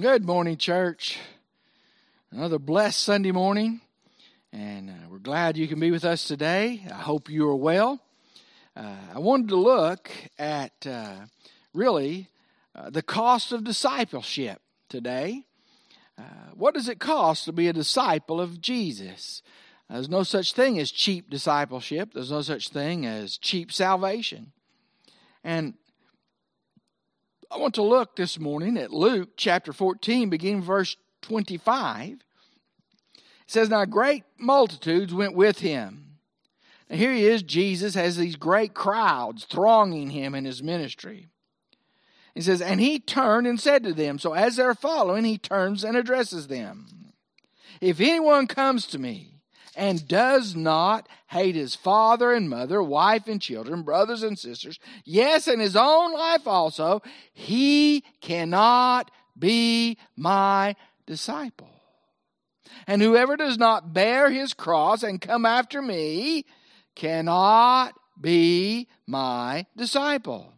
Good morning, church. Another blessed Sunday morning, and we're glad you can be with us today. I hope you are well. I wanted to look at, the cost of discipleship today. What does it cost to be a disciple of Jesus? There's no such thing as cheap discipleship. There's no such thing as cheap salvation. And I want to look this morning at Luke chapter 14, beginning verse 25. It says, "Now great multitudes went with him." And here he is, Jesus has these great crowds thronging him in his ministry. It says, "And he turned and said to them," so as they're following, he turns and addresses them, "If anyone comes to me and does not hate his father and mother, wife and children, brothers and sisters, yes, and his own life also, he cannot be my disciple. And whoever does not bear his cross and come after me cannot be my disciple.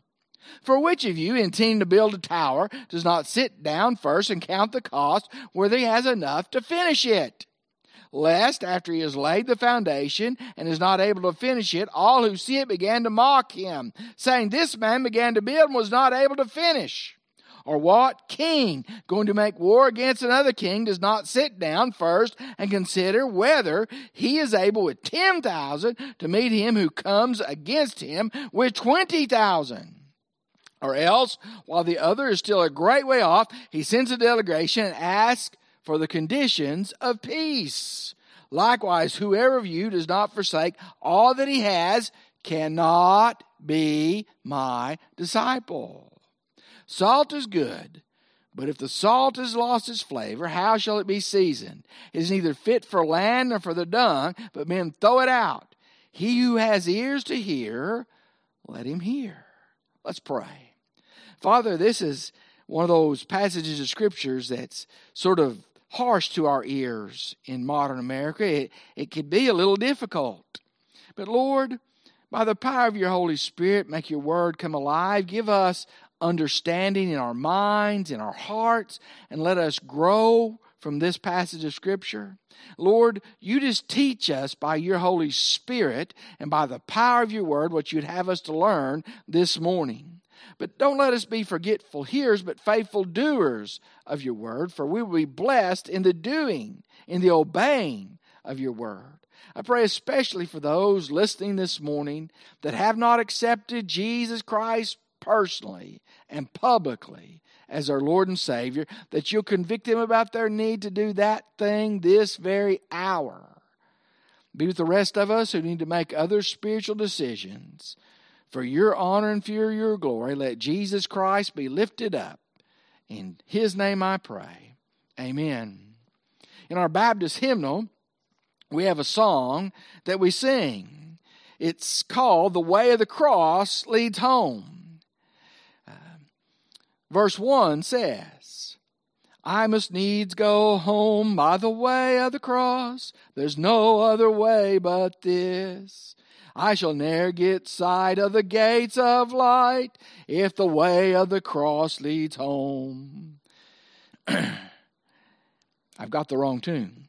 For which of you, intending to build a tower, does not sit down first and count the cost, whether he has enough to finish it? Lest, after he has laid the foundation and is not able to finish it, all who see it began to mock him, saying, 'This man began to build and was not able to finish.' Or what king, going to make war against another king, does not sit down first and consider whether he is able with 10,000 to meet him who comes against him with 20,000? Or else, while the other is still a great way off, he sends a delegation and asks for the conditions of peace. Likewise, whoever of you does not forsake all that he has cannot be my disciple. Salt is good, but if the salt has lost its flavor, how shall it be seasoned? It is neither fit for land nor for the dung, but men throw it out. He who has ears to hear, let him hear." Let's pray. Father, this is one of those passages of scriptures that's sort of harsh to our ears in modern America. It can be a little difficult. But Lord, by the power of your Holy Spirit, make your word come alive. Give us understanding in our minds, in our hearts, and let us grow from this passage of scripture. Lord, you just teach us by your Holy Spirit and by the power of your word what you'd have us to learn this morning. But don't let us be forgetful hearers, but faithful doers of your word, for we will be blessed in the doing, in the obeying of your word. I pray especially for those listening this morning that have not accepted Jesus Christ personally and publicly as their Lord and Savior, that you'll convict them about their need to do that thing this very hour. Be with the rest of us who need to make other spiritual decisions. For your honor and for your glory, let Jesus Christ be lifted up. In his name I pray. Amen. In our Baptist hymnal, we have a song that we sing. It's called, "The Way of the Cross Leads Home." Verse 1 says, "I must needs go home by the way of the cross. There's no other way but this. I shall ne'er get sight of the gates of light if the way of the cross leads home." I've got the wrong tune.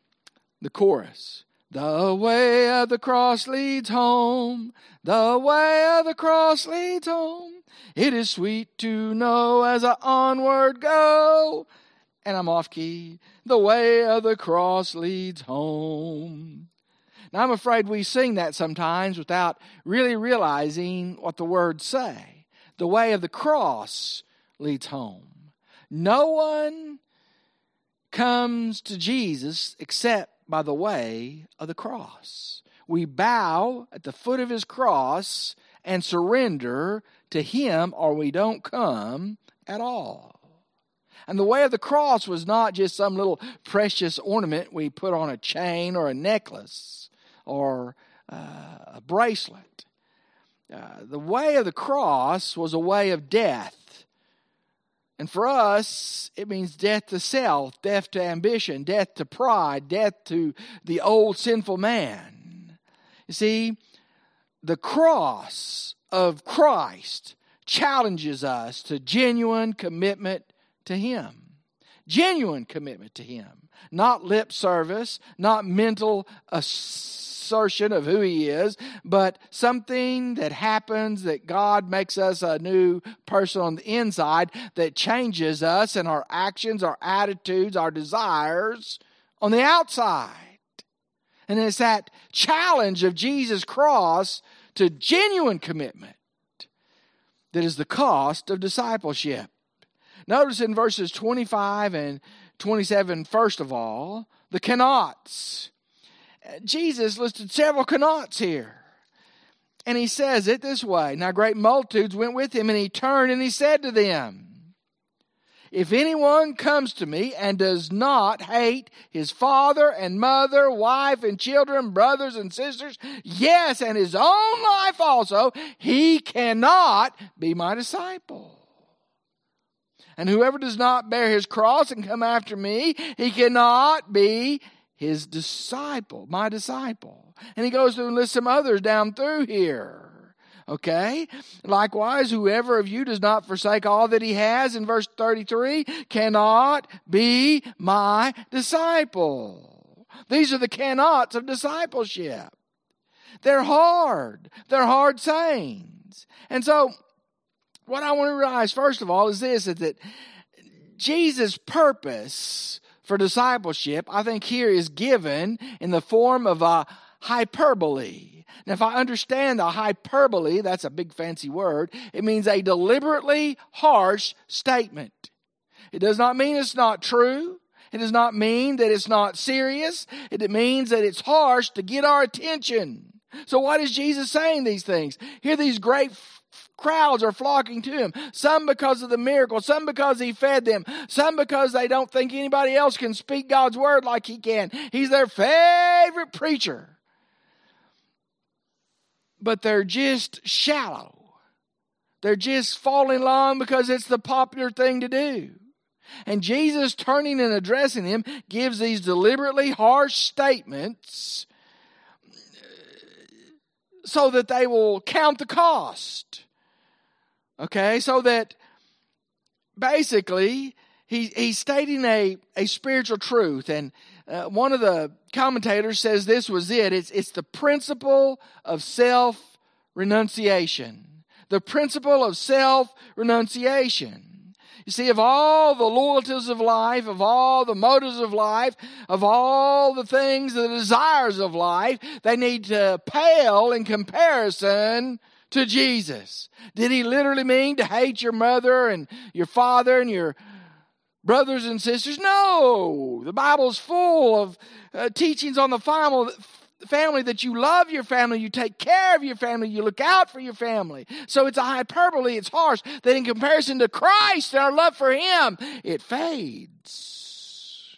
The chorus. "The way of the cross leads home. The way of the cross leads home. It is sweet to know as I onward go." And I'm off key. "The way of the cross leads home." Now, I'm afraid we sing that sometimes without really realizing what the words say. The way of the cross leads home. No one comes to Jesus except by the way of the cross. We bow at the foot of his cross and surrender to him, or we don't come at all. And the way of the cross was not just some little precious ornament we put on a chain or a necklace or a bracelet. The way of the cross was a way of death. And for us, it means death to self, death to ambition, death to pride, death to the old sinful man. You see, the cross of Christ challenges us to genuine commitment to him. genuine commitment to Him. Not lip service, not mental assertion of who He is, but something that happens, that God makes us a new person on the inside, that changes us and our actions, our attitudes, our desires on the outside. And it's that challenge of Jesus' cross to genuine commitment that is the cost of discipleship. Notice in verses 25 and 27, first of all, the cannots. Jesus listed several cannots here. And He says it this way, "Now great multitudes went with Him, and He turned and He said to them, 'If anyone comes to Me and does not hate his father and mother, wife and children, brothers and sisters, yes, and his own life also, he cannot be My disciple. And whoever does not bear his cross and come after Me, he cannot be His disciple, My disciple.'" And He goes through and lists some others down through here. Okay? "Likewise, whoever of you does not forsake all that he has," in verse 33, "cannot be My disciple." These are the cannots of discipleship. They're hard. They're hard sayings. And so, what I want to realize, first of all, is this, is that Jesus' purpose for discipleship, I think here, is given in the form of a hyperbole. Now, if I understand a hyperbole, that's a big fancy word, it means a deliberately harsh statement. It does not mean it's not true. It does not mean that it's not serious. It means that it's harsh to get our attention. So what is Jesus saying these things? Here these great crowds are flocking to Him. Some because of the miracle. Some because He fed them. Some because they don't think anybody else can speak God's word like He can. He's their favorite preacher. But they're just shallow. They're just falling along because it's the popular thing to do. And Jesus, turning and addressing them, gives these deliberately harsh statements so that they will count the cost. Okay? So that basically he's stating a spiritual truth. And one of the commentators says this was it. It's the principle of self-renunciation. The principle of self-renunciation. You see, of all the loyalties of life, of all the motives of life, of all the things, the desires of life, they need to pale in comparison to Jesus. Did He literally mean to hate your mother and your father and your brothers and sisters? No. The Bible's full of teachings on the family, that you love your family, you take care of your family, you look out for your family. So it's a hyperbole, it's harsh, that in comparison to Christ and our love for Him, it fades.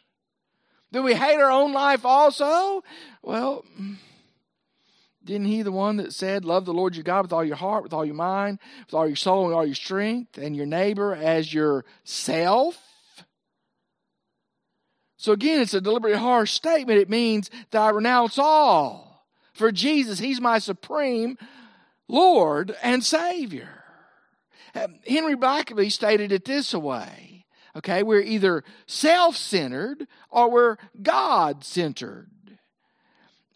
Do we hate our own life also? Well, didn't He the one that said, "Love the Lord your God with all your heart, with all your mind, with all your soul, and all your strength, and your neighbor as yourself"? So again, it's a deliberately harsh statement. It means that I renounce all for Jesus. He's my supreme Lord and Savior. Henry Blackaby stated it this way. Okay, we're either self-centered or we're God-centered.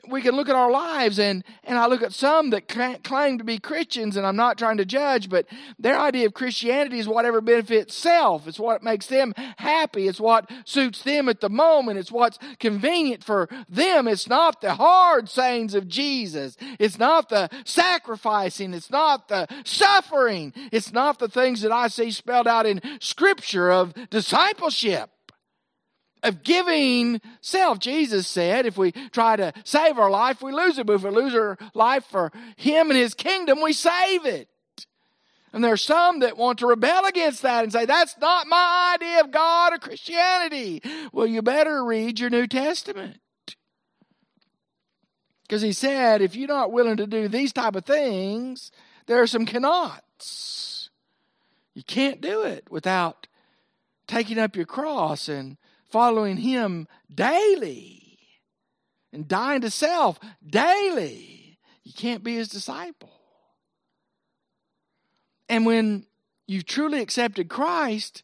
We can look at our lives, and I look at some that claim to be Christians, and I'm not trying to judge, but their idea of Christianity is whatever benefits self. It's what makes them happy. It's what suits them at the moment. It's what's convenient for them. It's not the hard sayings of Jesus. It's not the sacrificing. It's not the suffering. It's not the things that I see spelled out in Scripture of discipleship, of giving self. Jesus said if we try to save our life, we lose it. But if we lose our life for Him and His kingdom, we save it. And there are some that want to rebel against that and say, that's not my idea of God or Christianity. Well, you better read your New Testament. Because He said, if you're not willing to do these type of things, there are some cannots. You can't do it without taking up your cross and following Him daily and dying to self daily. You can't be His disciple. And when you've truly accepted Christ,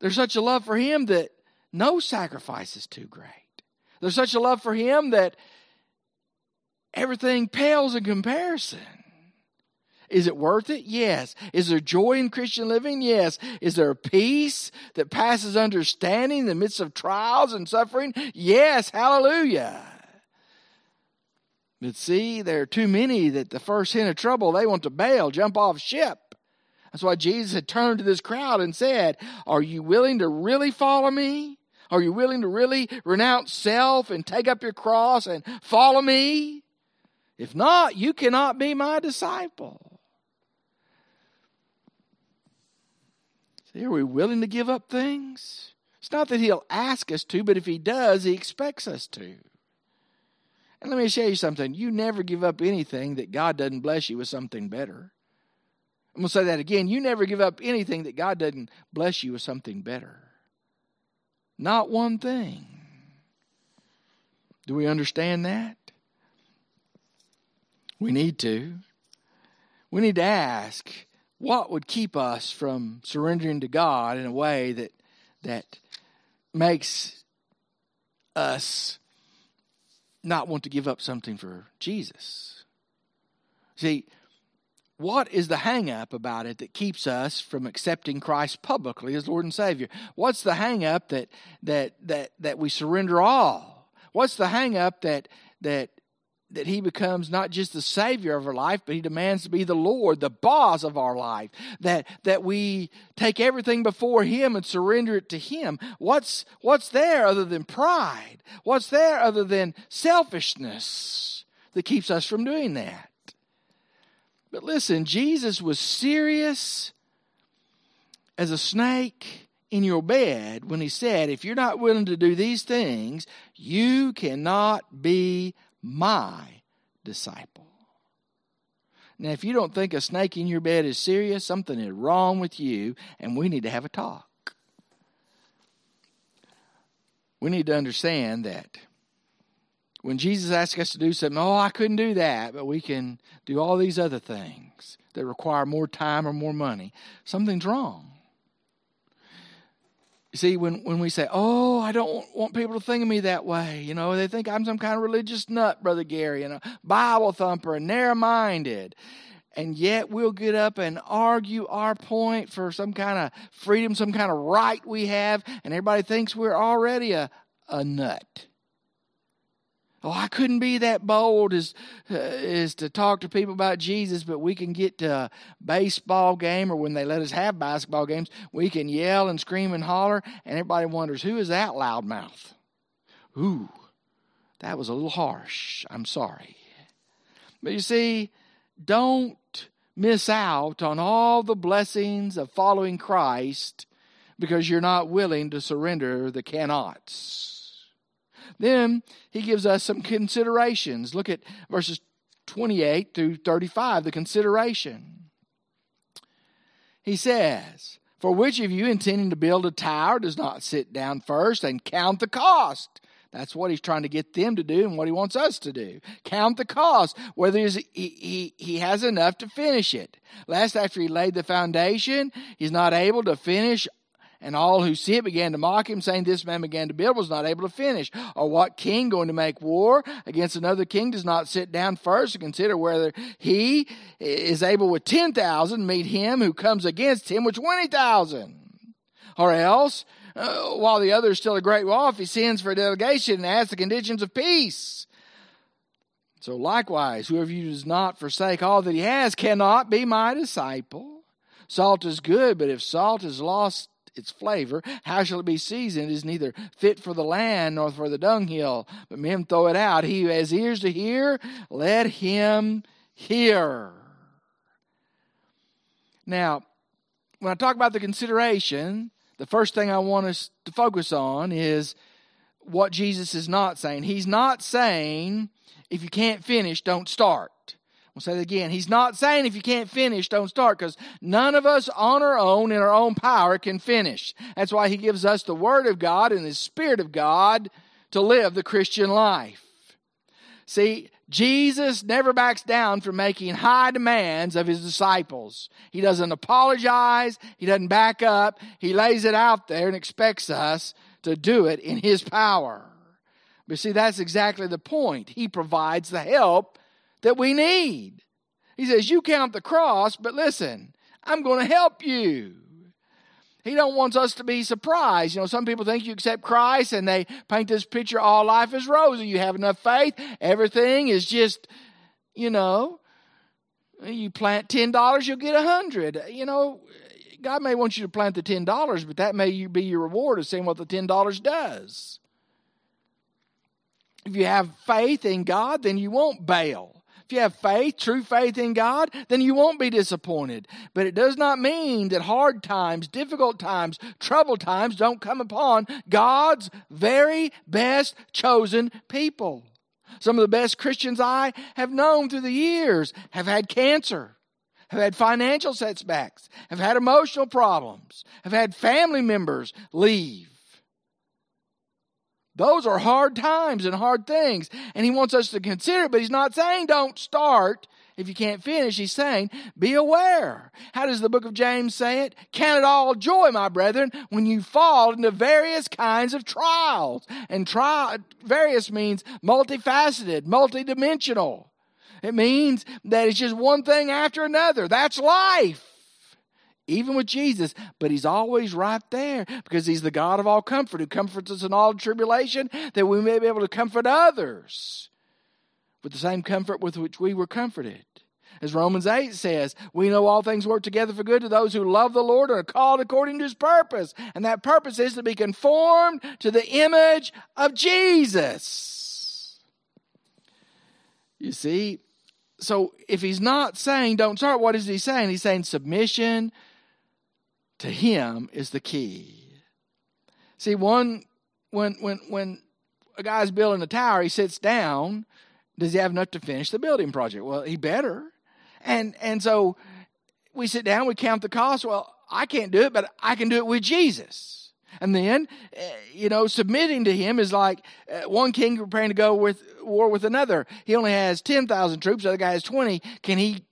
There's such a love for him that no sacrifice is too great. There's such a love for him that everything pales in comparison. Is it worth it? Yes. Is there joy in Christian living? Yes. Is there a peace that passes understanding in the midst of trials and suffering? Yes. Hallelujah. But see, there are too many that the first hint of trouble, they want to bail, jump off ship. That's why Jesus had turned to this crowd and said, are you willing to really follow me? Are you willing to really renounce self and take up your cross and follow me? If not, you cannot be my disciple. See, are we willing to give up things? It's not that he'll ask us to, but if he does, he expects us to. And let me show you something. You never give up anything that God doesn't bless you with something better. I'm going to say that again. You never give up anything that God doesn't bless you with something better. Not one thing. Do we understand that? We need to. We need to ask, what would keep us from surrendering to God in a way that makes us not want to give up something for Jesus? See, what is the hang-up about it that keeps us from accepting Christ publicly as Lord and Savior? What's the hang-up that we surrender all? What's the hang-up that he becomes not just the Savior of our life, but he demands to be the Lord, the boss of our life, that we take everything before him and surrender it to him? What's there other than pride? What's there other than selfishness that keeps us from doing that? But listen, Jesus was serious as a snake in your bed when he said, if you're not willing to do these things, you cannot be my disciple. Now, if you don't think a snake in your bed is serious, something is wrong with you, and we need to have a talk. We need to understand that when Jesus asks us to do something, oh, I couldn't do that, but we can do all these other things that require more time or more money, something's wrong. You see, when we say, oh, I don't want people to think of me that way. You know, they think I'm some kind of religious nut, Brother Gary, and a Bible thumper and narrow-minded. And yet we'll get up and argue our point for some kind of freedom, some kind of right we have, and everybody thinks we're already a nut. Oh, I couldn't be that bold as to talk to people about Jesus, but we can get to a baseball game, or when they let us have basketball games, we can yell and scream and holler, and everybody wonders, who is that loudmouth? Ooh, that was a little harsh. I'm sorry. But you see, don't miss out on all the blessings of following Christ because you're not willing to surrender the cannots. Then he gives us some considerations. Look at verses 28 through 35, the consideration. He says, for which of you intending to build a tower does not sit down first and count the cost? That's what he's trying to get them to do and what he wants us to do. Count the cost, whether he has enough to finish it. Lest after he laid the foundation, he's not able to finish and all who see it began to mock him, saying, this man began to build, was not able to finish. Or what king going to make war against another king does not sit down first to consider whether he is able with 10,000 meet him who comes against him with 20,000? Or else, while the other is still a great way off, he sends for a delegation and asks the conditions of peace. So likewise, whoever you does not forsake all that he has cannot be my disciple. Salt is good, but if salt is lost its flavor, how shall it be seasoned? It is neither fit for the land nor for the dunghill, but men throw it out. He who has ears to hear, let him hear. Now, when I talk about the consideration, the first thing I want us to focus on is what Jesus is not saying. He's not saying, if you can't finish, don't start. I'll say that again. He's not saying if you can't finish, don't start, because none of us on our own, in our own power, can finish. That's why he gives us the Word of God and the Spirit of God to live the Christian life. See, Jesus never backs down from making high demands of his disciples. He doesn't apologize. He doesn't back up. He lays it out there and expects us to do it in his power. But see, that's exactly the point. He provides the help that we need. He says, you count the cross, but listen, I'm going to help you. He don't want us to be surprised. You know, some people think you accept Christ and they paint this picture, all life is rosy. You have enough faith. Everything is just, you know, you plant $10, you'll get $100. You know, God may want you to plant the $10, but that may be your reward of seeing what the $10 does. If you have faith in God, then you won't bail. If you have faith, true faith in God, then you won't be disappointed. But it does not mean that hard times, difficult times, troubled times don't come upon God's very best chosen people. Some of the best Christians I have known through the years have had cancer, have had financial setbacks, have had emotional problems, have had family members leave. Those are hard times and hard things. And he wants us to consider it, but he's not saying don't start if you can't finish. He's saying be aware. How does the book of James say it? Count it all joy, my brethren, when you fall into various kinds of trials. And various means multifaceted, multidimensional. It means that it's just one thing after another. That's life. Even with Jesus, but he's always right there because he's the God of all comfort who comforts us in all tribulation that we may be able to comfort others with the same comfort with which we were comforted. As Romans 8 says, we know all things work together for good to those who love the Lord and are called according to his purpose. And that purpose is to be conformed to the image of Jesus. You see, so if he's not saying don't start, what is he saying? He's saying submission to him is the key. See, when a guy's building a tower, he sits down. Does he have enough to finish the building project? Well, he better. And so we sit down, we count the cost. Well, I can't do it, but I can do it with Jesus. And then, you know, submitting to him is like one king preparing to go with war with another. He only has 10,000 troops. The other guy has 20. Can he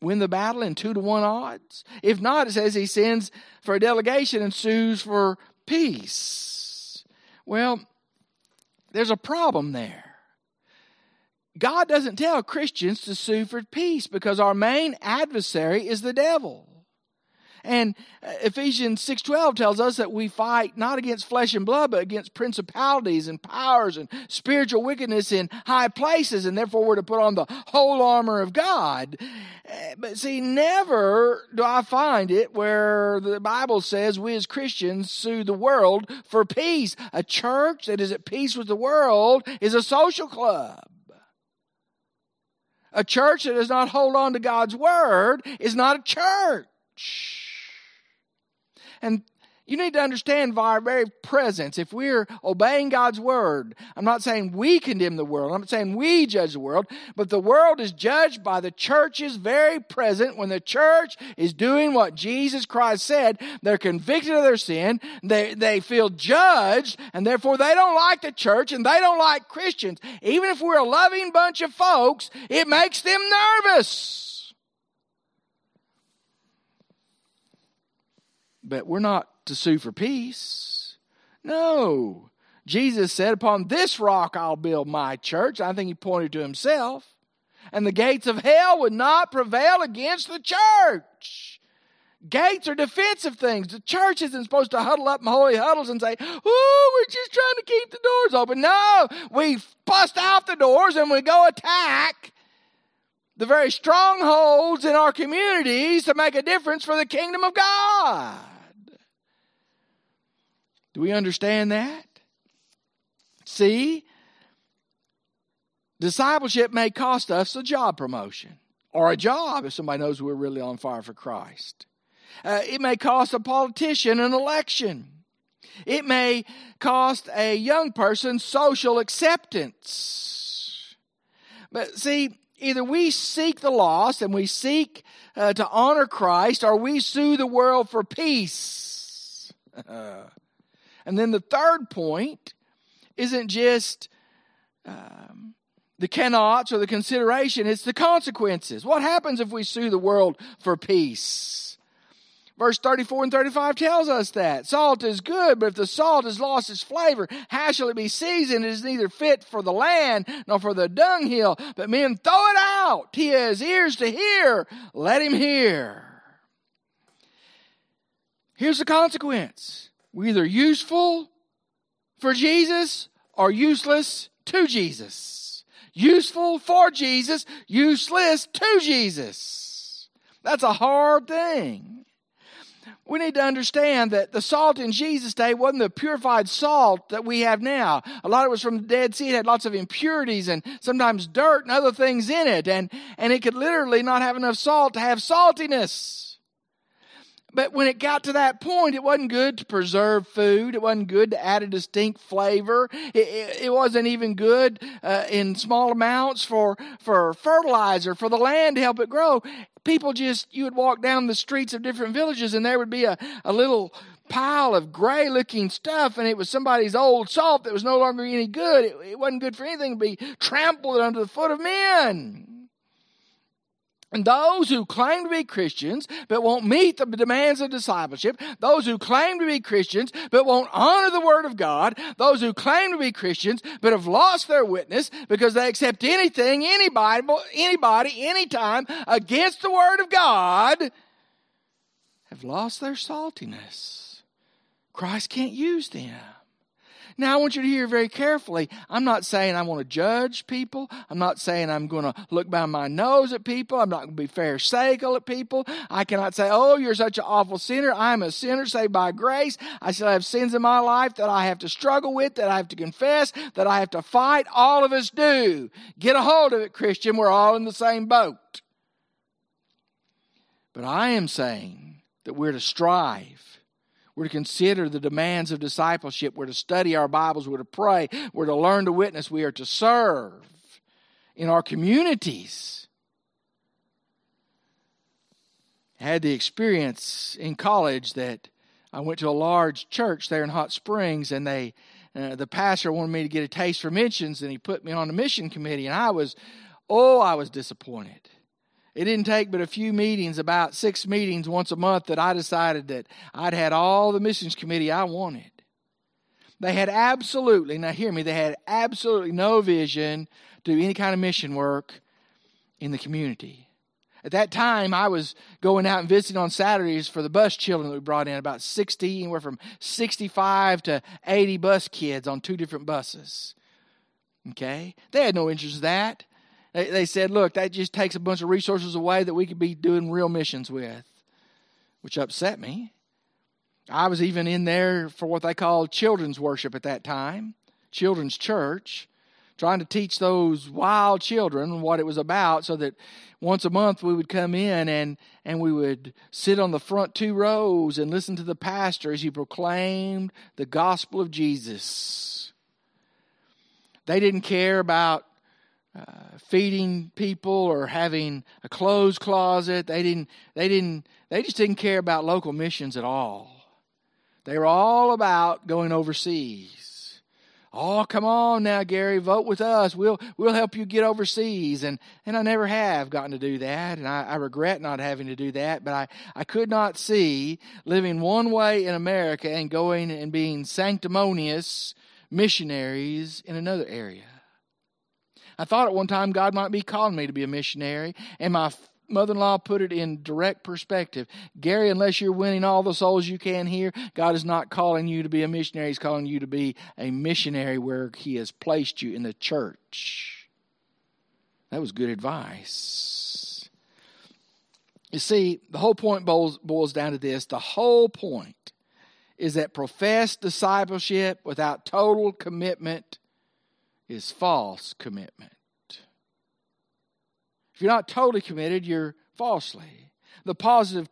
win the battle in 2-1 odds? If not, it says he sends for a delegation and sues for peace. Well, there's a problem there. God doesn't tell Christians to sue for peace because our main adversary is the devil. And Ephesians 6:12 tells us that we fight not against flesh and blood, but against principalities and powers and spiritual wickedness in high places, and therefore we're to put on the whole armor of God. But see, never do I find it where the Bible says we as Christians sue the world for peace. A church that is at peace with the world is a social club. A church that does not hold on to God's word is not a church. And you need to understand by our very presence, if we're obeying God's word, I'm not saying we condemn the world. I'm not saying we judge the world. But the world is judged by the church's very presence. When the church is doing what Jesus Christ said, they're convicted of their sin. They feel judged, and therefore they don't like the church, and they don't like Christians. Even if we're a loving bunch of folks, it makes them nervous. But we're not to sue for peace. No. Jesus said, upon this rock I'll build my church. I think he pointed to himself. And the gates of hell would not prevail against the church. Gates are defensive things. The church isn't supposed to huddle up in holy huddles and say, "Ooh, we're just trying to keep the doors open." No, we bust out the doors and we go attack the very strongholds in our communities to make a difference for the kingdom of God. Do we understand that? See, discipleship may cost us a job promotion or a job if somebody knows we're really on fire for Christ. It may cost a politician an election. It may cost a young person social acceptance. But see, either we seek the lost and we seek to honor Christ, or we sue the world for peace. And then the third point isn't just the cannots or the consideration. It's the consequences. What happens if we sue the world for peace? Verse 34 and 35 tells us that. Salt is good, but if the salt has lost its flavor, how shall it be seasoned? It is neither fit for the land nor for the dunghill. But men, throw it out. He has ears to hear. Let him hear. Here's the consequence. We're either useful for Jesus or useless to Jesus. Useful for Jesus, useless to Jesus. That's a hard thing. We need to understand that the salt in Jesus' day wasn't the purified salt that we have now. A lot of it was from the Dead Sea. It had lots of impurities and sometimes dirt and other things in it. And it could literally not have enough salt to have saltiness. But when it got to that point, it wasn't good to preserve food. It wasn't good to add a distinct flavor. It wasn't even good in small amounts for fertilizer, for the land to help it grow. People just, you would walk down the streets of different villages and there would be a little pile of gray-looking stuff, and it was somebody's old salt that was no longer any good. It wasn't good for anything to be trampled under the foot of men. And those who claim to be Christians but won't meet the demands of discipleship, those who claim to be Christians but won't honor the Word of God, those who claim to be Christians but have lost their witness because they accept anything, anybody, anytime against the Word of God, have lost their saltiness. Christ can't use them. Now, I want you to hear very carefully. I'm not saying I want to judge people. I'm not saying I'm going to look by my nose at people. I'm not going to be pharisaical at people. I cannot say, oh, you're such an awful sinner. I'm a sinner saved by grace. I still have sins in my life that I have to struggle with, that I have to confess, that I have to fight. All of us do. Get a hold of it, Christian. We're all in the same boat. But I am saying that we're to strive. We're to consider the demands of discipleship. We're to study our Bibles. We're to pray. We're to learn to witness. We are to serve in our communities. I had the experience in college that I went to a large church there in Hot Springs, and they, the pastor wanted me to get a taste for missions, and he put me on the mission committee, and I was disappointed. It didn't take but a few meetings, about 6 meetings once a month, that I decided that I'd had all the missions committee I wanted. They had absolutely, now hear me, they had absolutely no vision to do any kind of mission work in the community. At that time, I was going out and visiting on Saturdays for the bus children that we brought in, about 60, anywhere from 65 to 80 bus kids on 2 different buses. Okay? They had no interest in that. They said, look, that just takes a bunch of resources away that we could be doing real missions with, which upset me. I was even in there for what they called children's worship at that time, children's church, trying to teach those wild children what it was about so that once a month we would come in and we would sit on the front 2 rows and listen to the pastor as he proclaimed the gospel of Jesus. They didn't care about feeding people or having a clothes closet. They just didn't care about local missions at all. They were all about going overseas. Oh, come on now, Gary, vote with us. We'll help you get overseas. And I never have gotten to do that. And I regret not having to do that. But I could not see living one way in America and going and being sanctimonious missionaries in another area. I thought at one time God might be calling me to be a missionary, and my mother-in-law put it in direct perspective. Gary, unless you're winning all the souls you can here, God is not calling you to be a missionary. He's calling you to be a missionary where He has placed you in the church. That was good advice. You see, the whole point boils down to this. The whole point is that professed discipleship without total commitment is false commitment. If you're not totally committed, you're falsely. The positive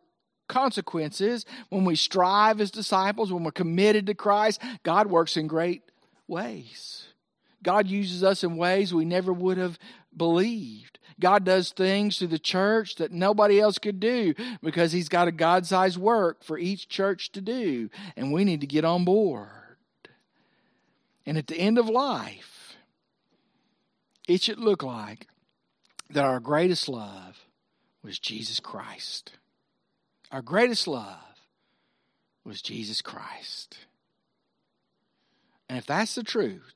consequences, when we strive as disciples, when we're committed to Christ, God works in great ways. God uses us in ways we never would have believed. God does things through the church that nobody else could do because He's got a God-sized work for each church to do, and we need to get on board. And at the end of life, it should look like that our greatest love was Jesus Christ. Our greatest love was Jesus Christ. And if that's the truth,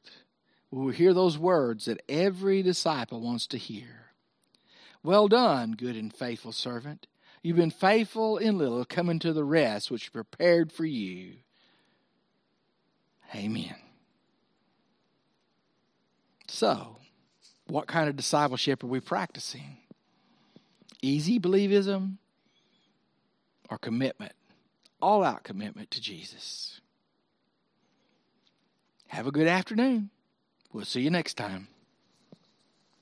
we will hear those words that every disciple wants to hear. Well done, good and faithful servant. You've been faithful in little, come into the rest which is prepared for you. Amen. So, what kind of discipleship are we practicing? Easy believism or commitment? All-out commitment to Jesus. Have a good afternoon. We'll see you next time.